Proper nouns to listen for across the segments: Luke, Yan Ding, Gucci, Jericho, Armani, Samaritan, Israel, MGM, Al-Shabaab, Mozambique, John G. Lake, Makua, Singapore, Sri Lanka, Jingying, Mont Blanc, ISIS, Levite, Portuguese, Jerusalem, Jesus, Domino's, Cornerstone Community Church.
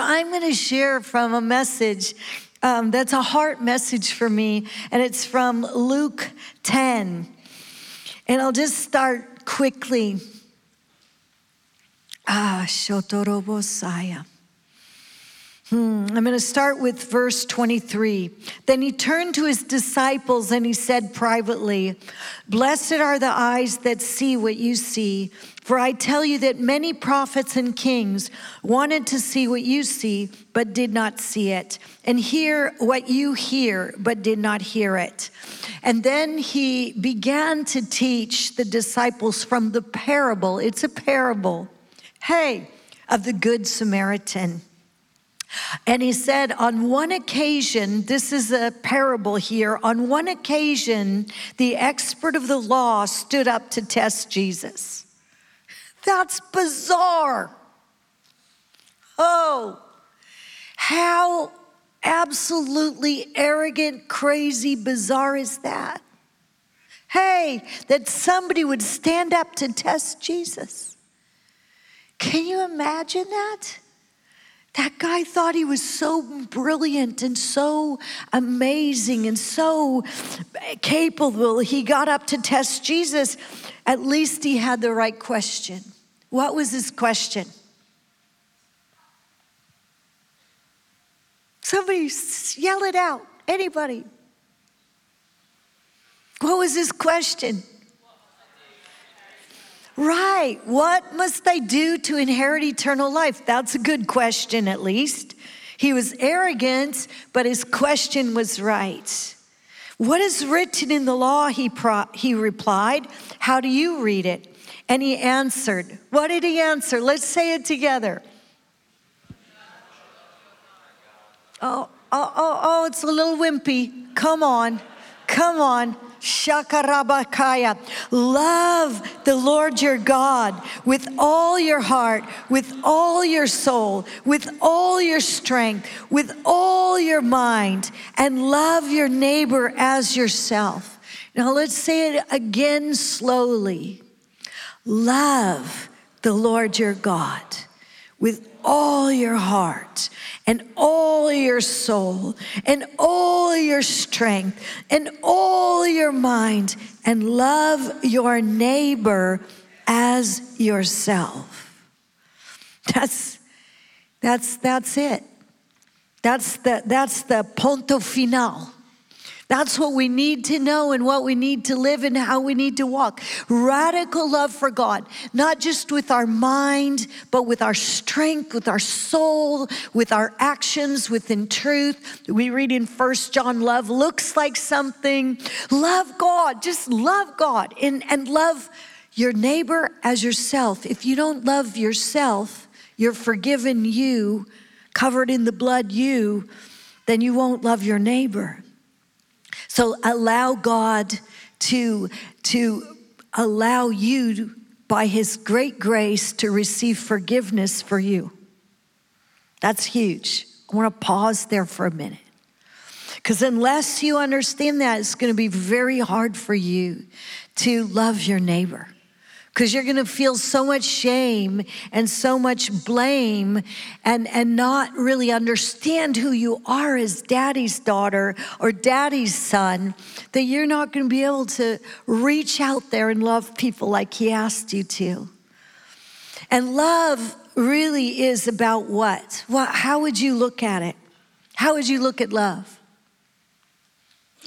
So I'm going to share from a message that's a heart message for me, and it's from Luke 10. And I'll just start quickly. I'm going to start with verse 23. Then he turned to his disciples and he said privately, "Blessed are the eyes that see what you see. For I tell you that many prophets and kings wanted to see what you see, but did not see it, and hear what you hear, but did not hear it." And then he began to teach the disciples from the parable. It's a parable. Hey, of the Good Samaritan. And he said, on one occasion, this is a parable here, on one occasion, the expert of the law stood up to test Jesus. That's bizarre. Oh, how absolutely arrogant, crazy, bizarre is that? Hey, that somebody would stand up to test Jesus. Can you imagine that? That guy thought he was so brilliant and so amazing and so capable. He got up to test Jesus. At least he had the right question. What was his question? Somebody yell it out. Anybody? What was his question? Right. What must I do to inherit eternal life? That's a good question, at least. He was arrogant, but his question was right. What is written in the law? He replied. How do you read it? And he answered. What did he answer? Let's say it together. Oh, it's a little wimpy. Come on. Shakarabakaya. Love the Lord your God with all your heart, with all your soul, with all your strength, with all your mind, and love your neighbor as yourself. Now let's say it again slowly. Love the Lord your God with all your heart and all your soul and all your strength and all your mind, and love your neighbor as yourself. That's it. That's the punto final. That's what we need to know and what we need to live and how we need to walk. Radical love for God, not just with our mind, but with our strength, with our soul, with our actions, within truth. We read in 1 John, love looks like something. Love God, just love God, and love your neighbor as yourself. If you don't love yourself, you're forgiven you, covered in the blood you, then you won't love your neighbor. So allow God to allow you by his great grace to receive forgiveness for you. That's huge. I want to pause there for a minute. Because unless you understand that, it's going to be very hard for you to love your neighbor. Because you're going to feel so much shame and so much blame and not really understand who you are as daddy's daughter or daddy's son, that you're not going to be able to reach out there and love people like he asked you to. And love really is about what? How would you look at it? How would you look at love?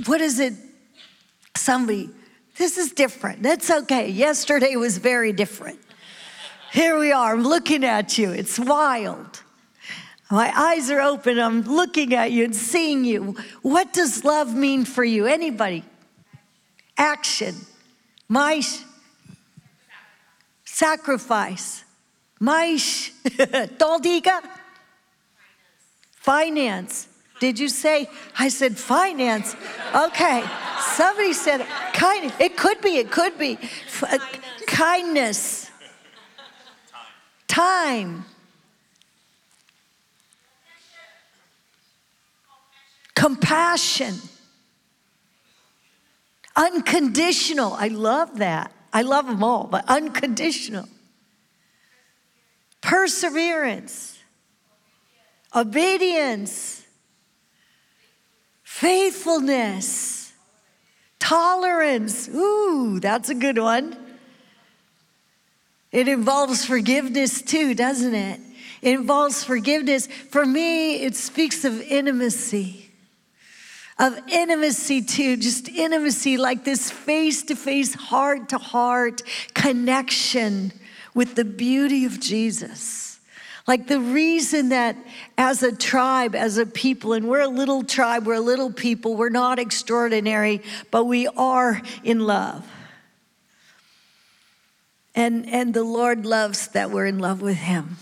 What is it? Somebody... This is different. That's okay. Yesterday was very different. Here we are. I'm looking at you. It's wild. My eyes are open. I'm looking at you and seeing you. What does love mean for you? Anybody? Action. Maish. Sacrifice. Maish. Toldiga. Finance. Did you say? I said finance. Okay. Somebody said kindness. It could be. Kindness. Time. Compassion. Unconditional. I love that. I love them all, but unconditional. Perseverance. obedience, faithfulness, tolerance. Ooh, that's a good one. It involves forgiveness too, doesn't it? It involves forgiveness. For me, it speaks of intimacy. Of intimacy too, just intimacy, like this face-to-face, heart-to-heart connection with the beauty of Jesus. Like the reason that as a tribe, as a people, and we're a little tribe, we're a little people, we're not extraordinary, but we are in love. And the Lord loves that we're in love with him.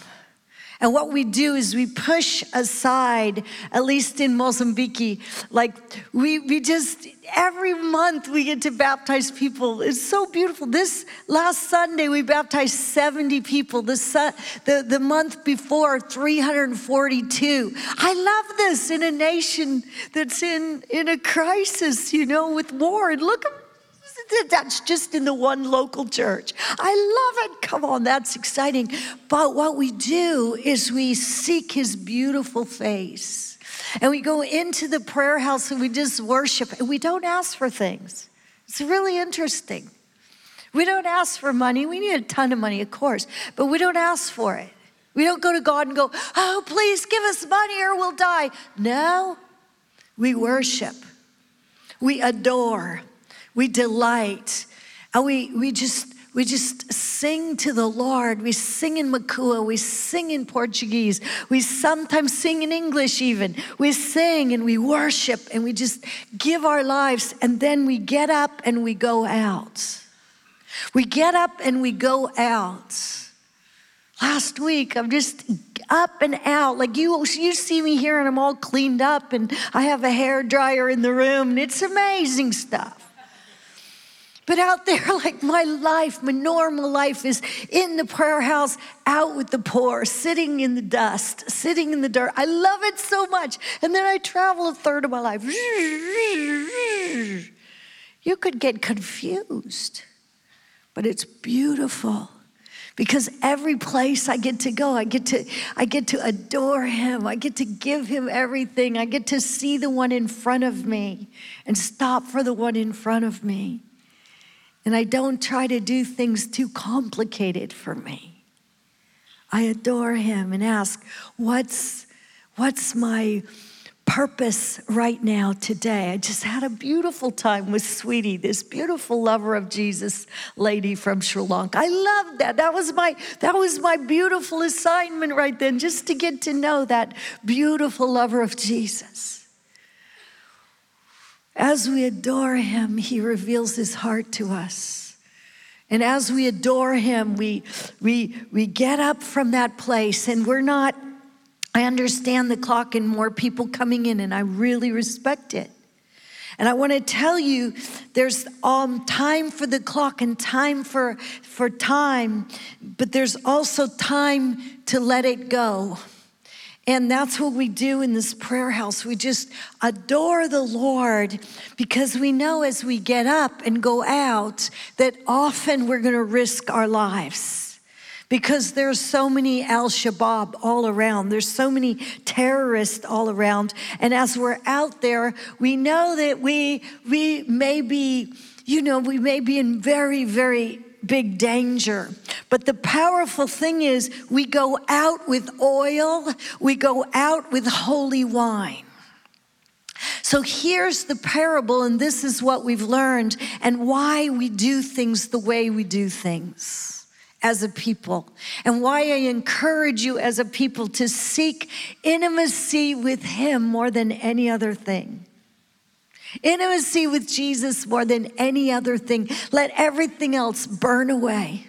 And what we do is we push aside, at least in Mozambique, like we just, every month we get to baptize people. It's so beautiful. This last Sunday, we baptized 70 people. The month before, 342. I love this in a nation that's in a crisis, you know, with war. And look, that's just in the one local church. I love it. Come on, that's exciting. But what we do is we seek his beautiful face. And we go into the prayer house and we just worship. And we don't ask for things. It's really interesting. We don't ask for money. We need a ton of money, of course. But we don't ask for it. We don't go to God and go, oh, please give us money or we'll die. No, we worship. We adore. We delight, and we just sing to the Lord. We sing in Makua, we sing in Portuguese, we sometimes sing in English even. We sing and we worship and we just give our lives, and then we get up and we go out. We get up and we go out. Last week, I'm just up and out. Like you see me here and I'm all cleaned up and I have a hair dryer in the room and it's amazing stuff. But out there, like my life, my normal life is in the prayer house, out with the poor, sitting in the dust, sitting in the dirt. I love it so much. And then I travel a third of my life. You could get confused, but it's beautiful because every place I get to go, I get to adore him. I get to give him everything. I get to see the one in front of me and stop for the one in front of me. And I don't try to do things too complicated for me. I adore him and ask, what's my purpose right now today? I just had a beautiful time with Sweetie, this beautiful lover of Jesus lady from Sri Lanka. I loved that. That was my beautiful assignment right then, just to get to know that beautiful lover of Jesus. As we adore him, he reveals his heart to us. And as we adore him, we get up from that place, and we're not, I understand the clock and more people coming in, and I really respect it. And I want to tell you, there's time for the clock and time for time, but there's also time to let it go. And that's what we do in this prayer house. We just adore the Lord because we know as we get up and go out that often we're going to risk our lives because there's so many Al-Shabaab all around. There's so many terrorists all around. And as we're out there, we know that we may be, you know, we may be in very, very big danger. But the powerful thing is we go out with oil, we go out with holy wine. So here's the parable, and this is what we've learned and why we do things the way we do things as a people, and why I encourage you as a people to seek intimacy with him more than any other thing. Intimacy with Jesus more than any other thing. Let everything else burn away.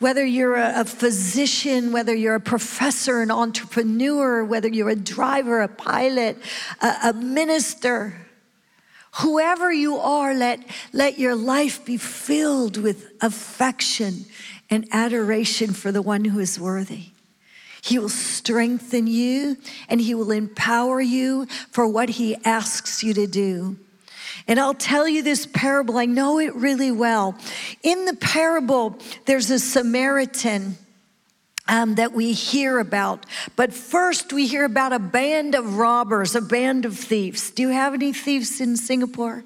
Whether you're a physician, whether you're a professor, an entrepreneur, whether you're a driver, a pilot, a minister, whoever you are, let your life be filled with affection and adoration for the one who is worthy. He will strengthen you and he will empower you for what he asks you to do. And I'll tell you this parable, I know it really well. In the parable, there's a Samaritan that we hear about. But first we hear about a band of robbers, a band of thieves. Do you have any thieves in Singapore?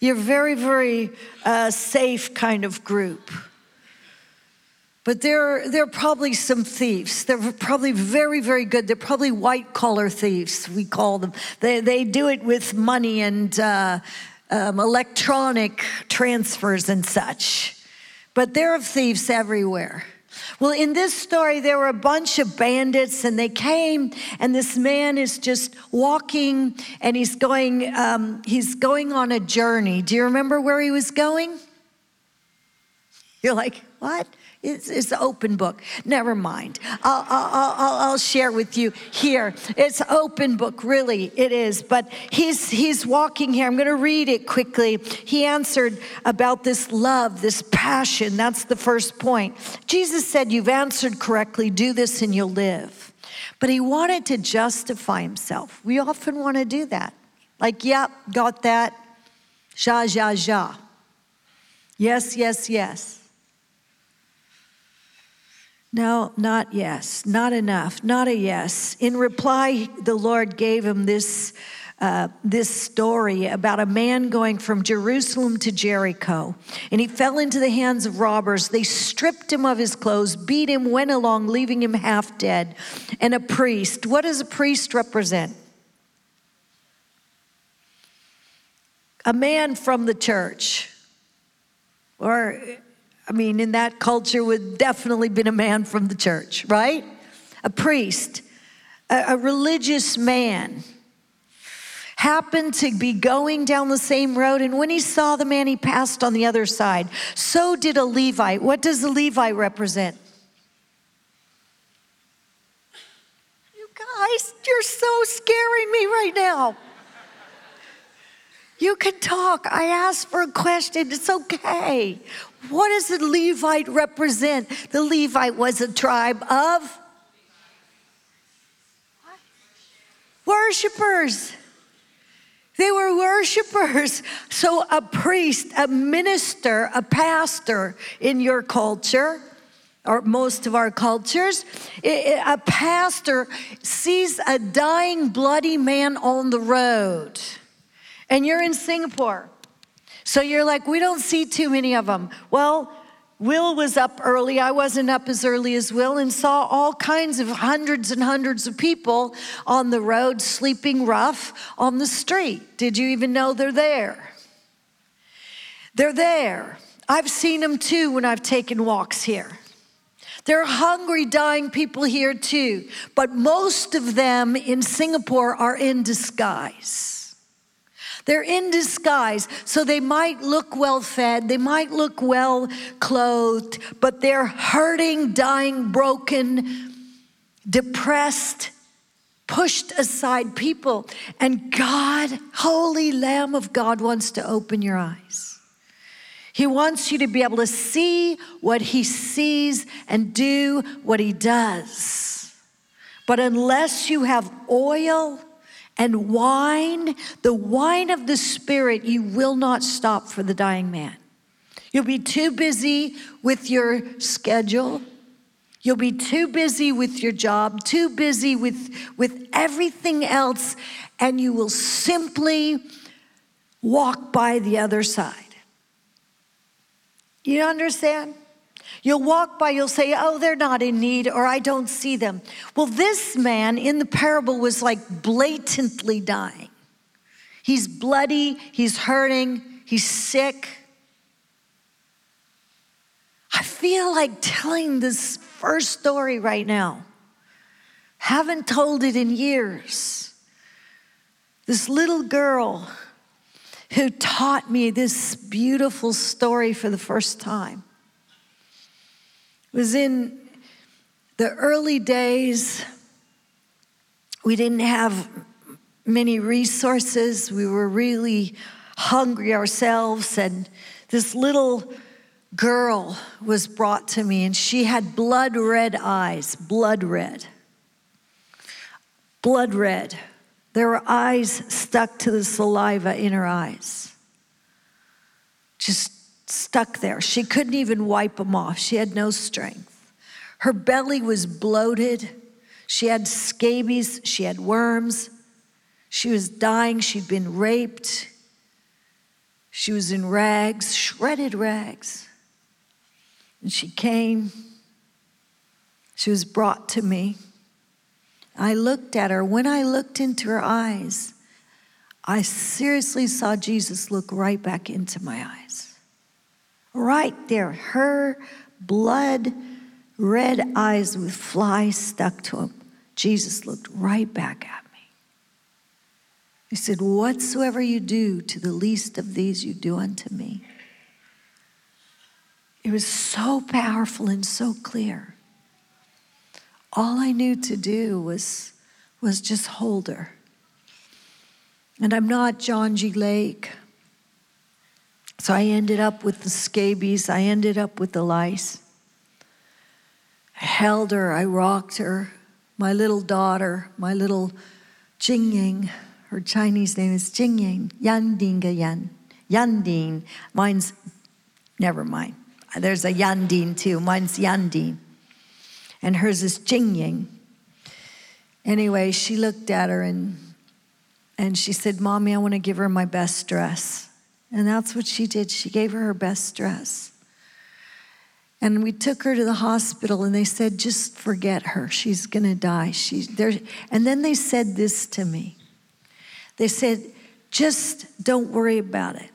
You're very, very safe kind of group. But there are probably some thieves. They're probably very, very good. They're probably white-collar thieves, we call them. They do it with money and electronic transfers and such. But there are thieves everywhere. Well, in this story, there were a bunch of bandits, and they came, and this man is just walking, and he's going on a journey. Do you remember where he was going? You're like, what? It's an open book. Never mind. I'll share with you here. It's open book, really. It is. But he's walking here. I'm going to read it quickly. He answered about this love, this passion. That's the first point. Jesus said, "You've answered correctly. Do this and you'll live." But he wanted to justify himself. We often want to do that. Like, yep, got that. Ja, ja, ja. Yes, yes, yes. No, not yes, not enough, not a yes. In reply, the Lord gave him this story about a man going from Jerusalem to Jericho, and he fell into the hands of robbers. They stripped him of his clothes, beat him, went along, leaving him half dead. And a priest, what does a priest represent? A man from the church, or... I mean, in that culture would definitely been a man from the church, right? A priest, a religious man, happened to be going down the same road, and when he saw the man, he passed on the other side. So did a Levite. What does a Levite represent? You guys, you're so scaring me right now. You can talk. I asked for a question. It's okay. What does the Levite represent? The Levite was a tribe of worshipers. They were worshipers. So a priest, a minister, a pastor in your culture, or most of our cultures, a pastor sees a dying, bloody man on the road. And you're in Singapore. So you're like, we don't see too many of them. Well, Will was up early. I wasn't up as early as Will, and saw all kinds of hundreds and hundreds of people on the road, sleeping rough on the street. Did you even know they're there? They're there. I've seen them too when I've taken walks here. There are hungry, dying people here too. But most of them in Singapore are in disguise. They're in disguise, so they might look well-fed, they might look well-clothed, but they're hurting, dying, broken, depressed, pushed aside people. And God, Holy Lamb of God, wants to open your eyes. He wants you to be able to see what he sees and do what he does. But unless you have oil and wine, the wine of the Spirit, you will not stop for the dying man. You'll be too busy with your schedule. You'll be too busy with your job, too busy with everything else, and you will simply walk by the other side. You understand? You'll walk by, you'll say, oh, they're not in need, or I don't see them. Well, this man in the parable was like blatantly dying. He's bloody, he's hurting, he's sick. I feel like telling this first story right now. Haven't told it in years. This little girl who taught me this beautiful story for the first time. It was in the early days. We didn't have many resources. We were really hungry ourselves. And this little girl was brought to me, and she had blood red eyes, blood red. Blood red. There were eyes stuck to the saliva in her eyes. Just stuck there. She couldn't even wipe them off. She had no strength. Her belly was bloated. She had scabies. She had worms. She was dying. She'd been raped. She was in rags, shredded rags. And she came. She was brought to me. I looked at her. When I looked into her eyes, I seriously saw Jesus look right back into my eyes. Right there, her blood red eyes with flies stuck to them. Jesus looked right back at me. He said, whatsoever you do to the least of these, you do unto me. It was so powerful and so clear. All I knew to do was just hold her. And I'm not John G. Lake. So I ended up with the scabies. I ended up with the lice. I held her. I rocked her. My little daughter, my little Jingying, her Chinese name is Jingying, Yan Ding, Yan Ding. Mine's, never mind. There's a Yan Ding too. Mine's Yan Ding. And hers is Jingying. Anyway, she looked at her and she said, Mommy, I want to give her my best dress. And that's what she did. She gave her her best dress. And we took her to the hospital and they said, just forget her. She's going to die. She's there. And then they said this to me. They said, just don't worry about it.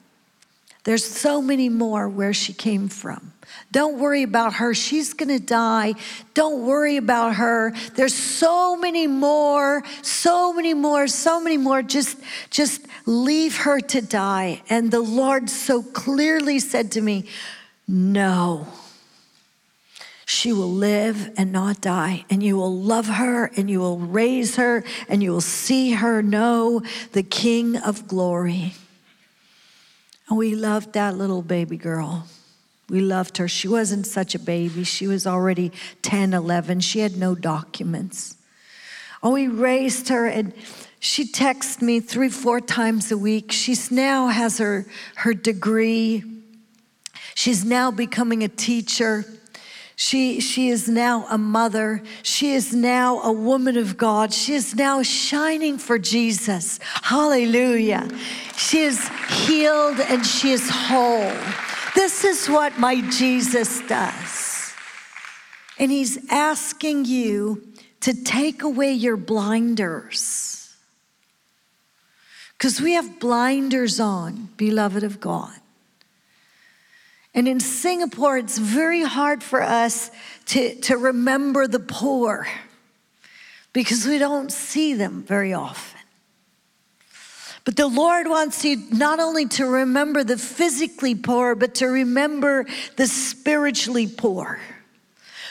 There's so many more where she came from. Don't worry about her. She's going to die. Don't worry about her. There's so many more. Just leave her to die. And the Lord so clearly said to me, no, she will live and not die. And you will love her and you will raise her and you will see her know the King of Glory. And we loved that little baby girl. We loved her. She wasn't such a baby. She was already 10, 11. She had no documents. Oh, we raised her, and she texts me 3-4 times a week. She now has her degree. She's now becoming a teacher. She is now a mother. She is now a woman of God. She is now shining for Jesus. Hallelujah. She is healed and she is whole. This is what my Jesus does. And he's asking you to take away your blinders. Because we have blinders on, beloved of God. And in Singapore, it's very hard for us to remember the poor because we don't see them very often. But the Lord wants you not only to remember the physically poor, but to remember the spiritually poor.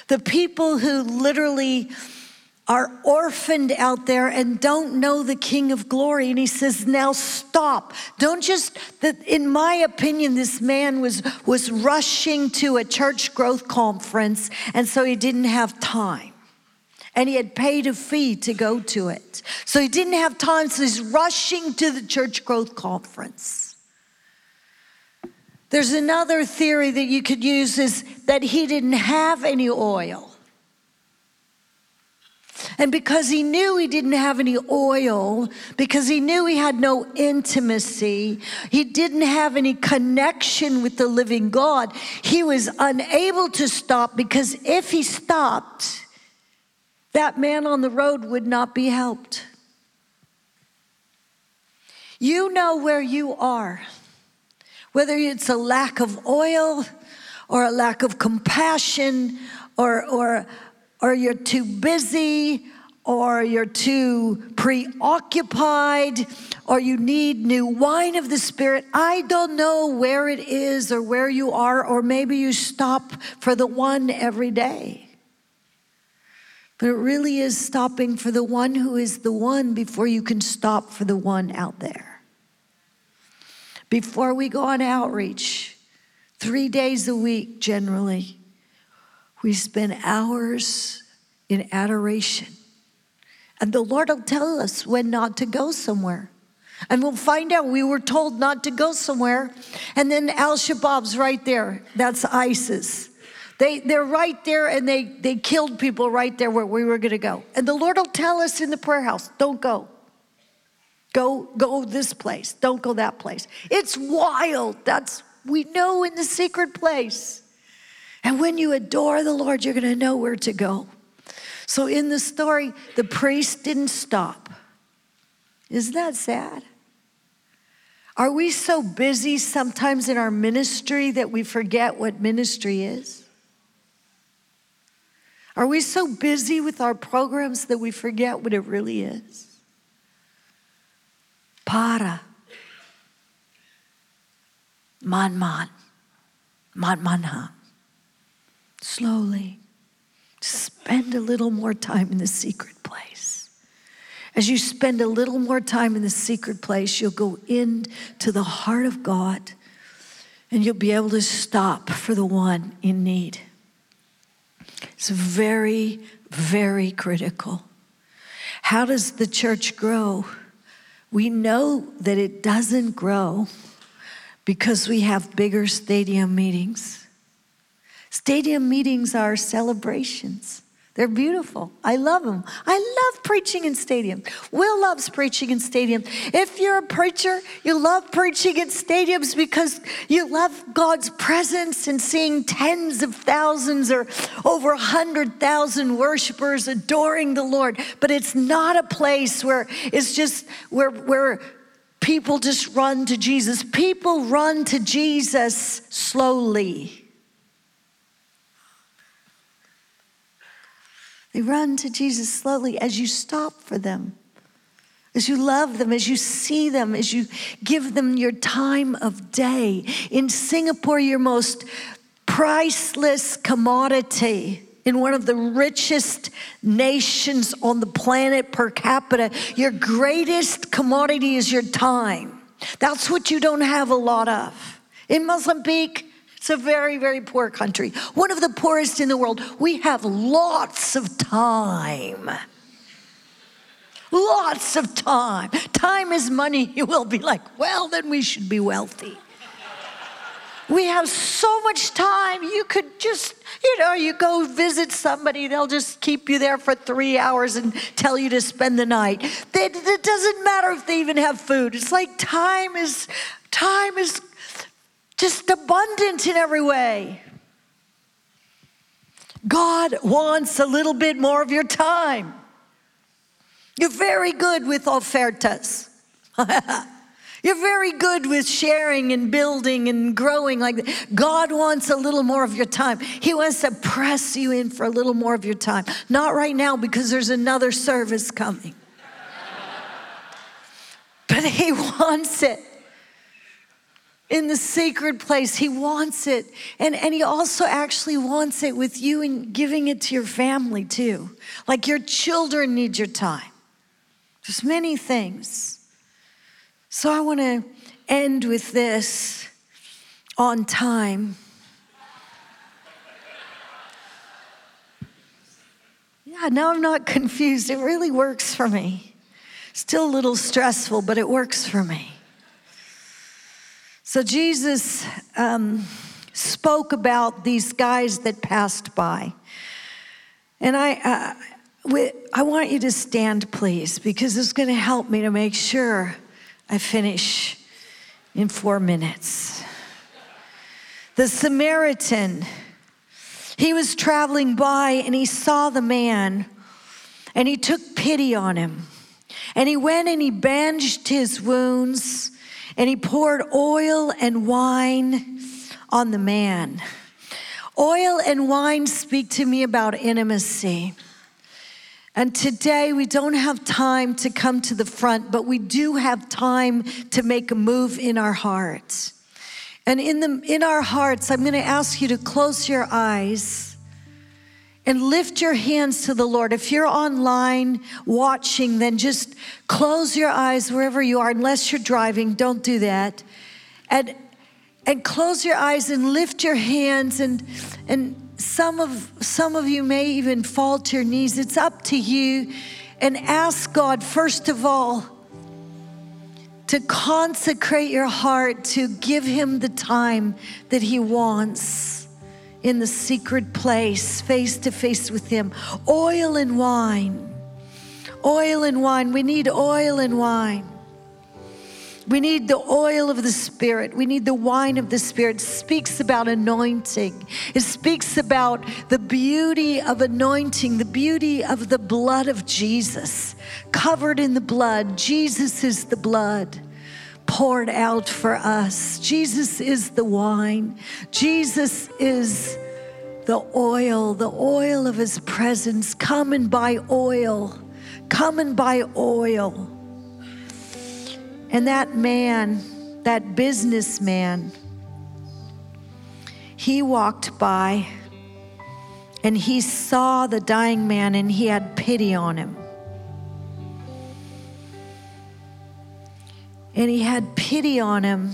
The people who literally are orphaned out there and don't know the King of Glory. And he says, now stop. Don't just, that. In my opinion, this man was rushing to a church growth conference, and so he didn't have time. And he had paid a fee to go to it. So he didn't have time, so he's rushing to the church growth conference. There's another theory that you could use is that he didn't have any oil. And because he knew he didn't have any oil, because he knew he had no intimacy, he didn't have any connection with the living God, he was unable to stop, because if he stopped, that man on the road would not be helped. You know where you are, whether it's a lack of oil or a lack of compassion or you're too busy, or you're too preoccupied, or you need new wine of the Spirit. I don't know where it is or where you are, or maybe you stop for the one every day. But it really is stopping for the one who is the one before you can stop for the one out there. Before we go on outreach, 3 days a week generally, we spend hours in adoration. And the Lord will tell us when not to go somewhere. And we'll find out we were told not to go somewhere. And then Al-Shabaab's right there. That's ISIS. They're right there, and they killed people right there where we were going to go. And the Lord will tell us in the prayer house, don't go. Go this place. Don't go that place. It's wild. We know in the secret place. And when you adore the Lord, you're going to know where to go. So in the story, the priest didn't stop. Isn't that sad? Are we so busy sometimes in our ministry that we forget what ministry is? Are we so busy with our programs that we forget what it really is? Para. Man. Manha. Slowly. Spend a little more time in the secret place. As you spend a little more time in the secret place, you'll go into the heart of God, and you'll be able to stop for the one in need. It's very, very critical. How does the church grow? We know that it doesn't grow because we have bigger stadium meetings. Stadium meetings are celebrations. They're beautiful. I love them. I love preaching in stadiums. Will loves preaching in stadiums. If you're a preacher, you love preaching in stadiums because you love God's presence and seeing tens of thousands or over 100,000 worshipers adoring the Lord. But it's not a place where it's just where people just run to Jesus. People run to Jesus slowly. They run to Jesus slowly as you stop for them, as you love them, as you see them, as you give them your time of day. In Singapore, your most priceless commodity in one of the richest nations on the planet per capita, your greatest commodity is your time. That's what you don't have a lot of. In Mozambique, it's a very, very poor country. One of the poorest in the world. We have lots of time. Lots of time. Time is money. You will be like, well, then we should be wealthy. We have so much time. You could just, you go visit somebody. They'll just keep you there for 3 hours and tell you to spend the night. It doesn't matter if they even have food. It's like time is just abundant in every way. God wants a little bit more of your time. You're very good with ofertas. You're very good with sharing and building and growing like that. God wants a little more of your time. He wants to press you in for a little more of your time. Not right now because there's another service coming. But He wants it. In the sacred place, He wants it. And He also actually wants it with you and giving it to your family too. Like your children need your time. There's many things. So I want to end with this on time. Yeah, now I'm not confused. It really works for me. Still a little stressful, but it works for me. So Jesus spoke about these guys that passed by. And I want you to stand, please, because it's going to help me to make sure I finish in 4 minutes. The Samaritan, he was traveling by and he saw the man and he took pity on him. And he went and he bandaged his wounds. And he poured oil and wine on the man. Oil and wine speak to me about intimacy. And today we don't have time to come to the front, but we do have time to make a move in our hearts. And in our hearts, I'm going to ask you to close your eyes and lift your hands to the Lord. If you're online watching, then just close your eyes wherever you are, unless you're driving, don't do that. And close your eyes and lift your hands, and some of you may even fall to your knees. It's up to you. And ask God, first of all, to consecrate your heart, to give Him the time that He wants in the secret place, face to face with Him. Oil and wine. Oil and wine. We need oil and wine. We need the oil of the Spirit. We need the wine of the Spirit. It speaks about anointing. It speaks about the beauty of anointing, the beauty of the blood of Jesus. Covered in the blood. Jesus is the blood poured out for us. Jesus is the wine. Jesus is the oil of His presence. Come and buy oil. Come and buy oil. And that man, that businessman, he walked by and he saw the dying man and he had pity on him. And he had pity on him.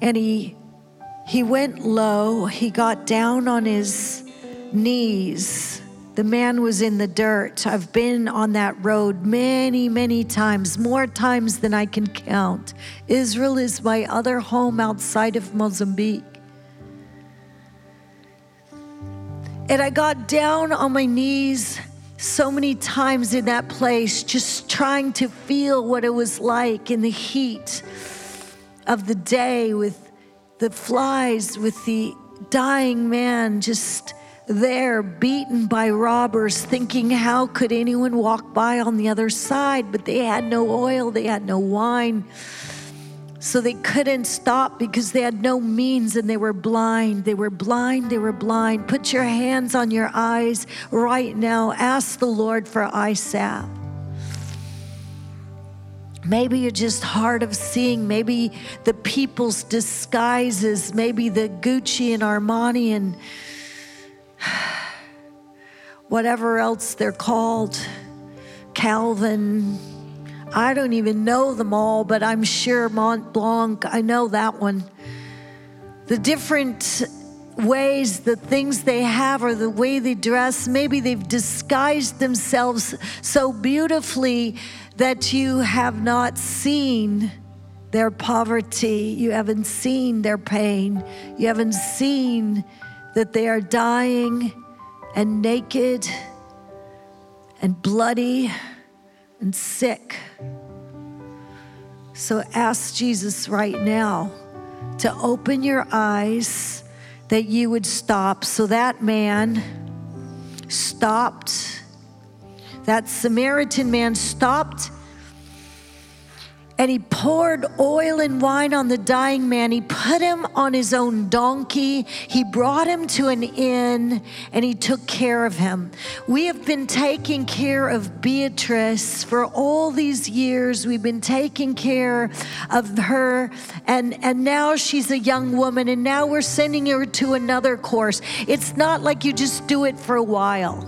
And he went low. He got down on his knees. The man was in the dirt. I've been on that road many, many times, more times than I can count. Israel is my other home outside of Mozambique. And I got down on my knees so many times in that place, just trying to feel what it was like in the heat of the day with the flies, with the dying man just there, beaten by robbers, thinking how could anyone walk by on the other side? But they had no oil, they had no wine. So they couldn't stop because they had no means and they were blind. They were blind, they were blind. Put your hands on your eyes right now. Ask the Lord for ISAP. Maybe you're just hard of seeing. Maybe the people's disguises, maybe the Gucci and Armani and whatever else they're called, Calvin, I don't even know them all, but I'm sure Mont Blanc, I know that one. The different ways, the things they have or the way they dress, maybe they've disguised themselves so beautifully that you have not seen their poverty, you haven't seen their pain, you haven't seen that they are dying and naked and bloody and sick. So ask Jesus right now to open your eyes, that you would stop. So that man stopped. That Samaritan man stopped. And he poured oil and wine on the dying man. He put him on his own donkey. He brought him to an inn and he took care of him. We have been taking care of Beatrice for all these years. We've been taking care of her. And now she's a young woman and now we're sending her to another course. It's not like you just do it for a while.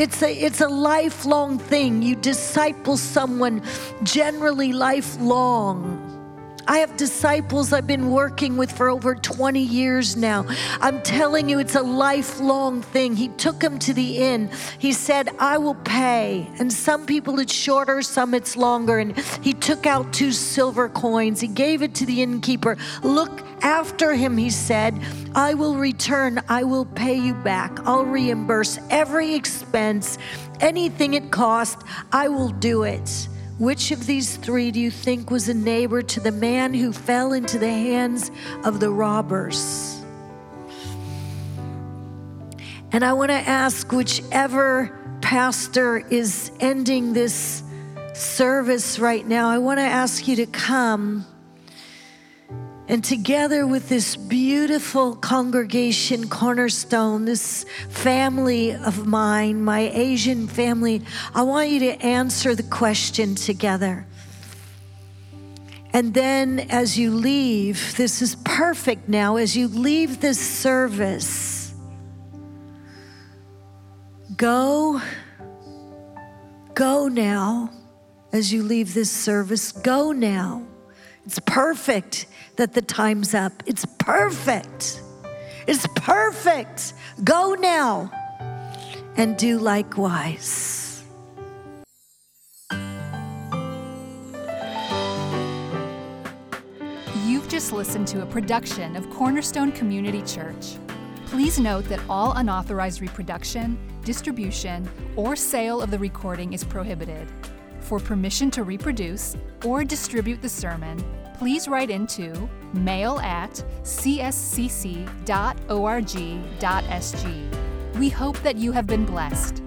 It's a lifelong thing. You disciple someone, generally lifelong. I have disciples I've been working with for over 20 years now. I'm telling you, it's a lifelong thing. He took him to the inn. He said, I will pay. And some people it's shorter, some it's longer. And he took out 2 silver coins. He gave it to the innkeeper. Look after him, he said. I will return. I will pay you back. I'll reimburse every expense, anything it cost. I will do it. Which of these 3 do you think was a neighbor to the man who fell into the hands of the robbers? And I want to ask whichever pastor is ending this service right now, I want to ask you to come and together with this beautiful congregation, Cornerstone, this family of mine, my Asian family, I want you to answer the question together. And then as you leave, this is perfect now, as you leave this service, go now, as you leave this service, go now. It's perfect that the time's up. It's perfect. It's perfect. Go now and do likewise. just listened to a production of Cornerstone Community Church. Please note that all unauthorized reproduction, distribution, or sale of the recording is prohibited. For permission to reproduce or distribute the sermon, please write into mail@cscc.org.sg. We hope that you have been blessed.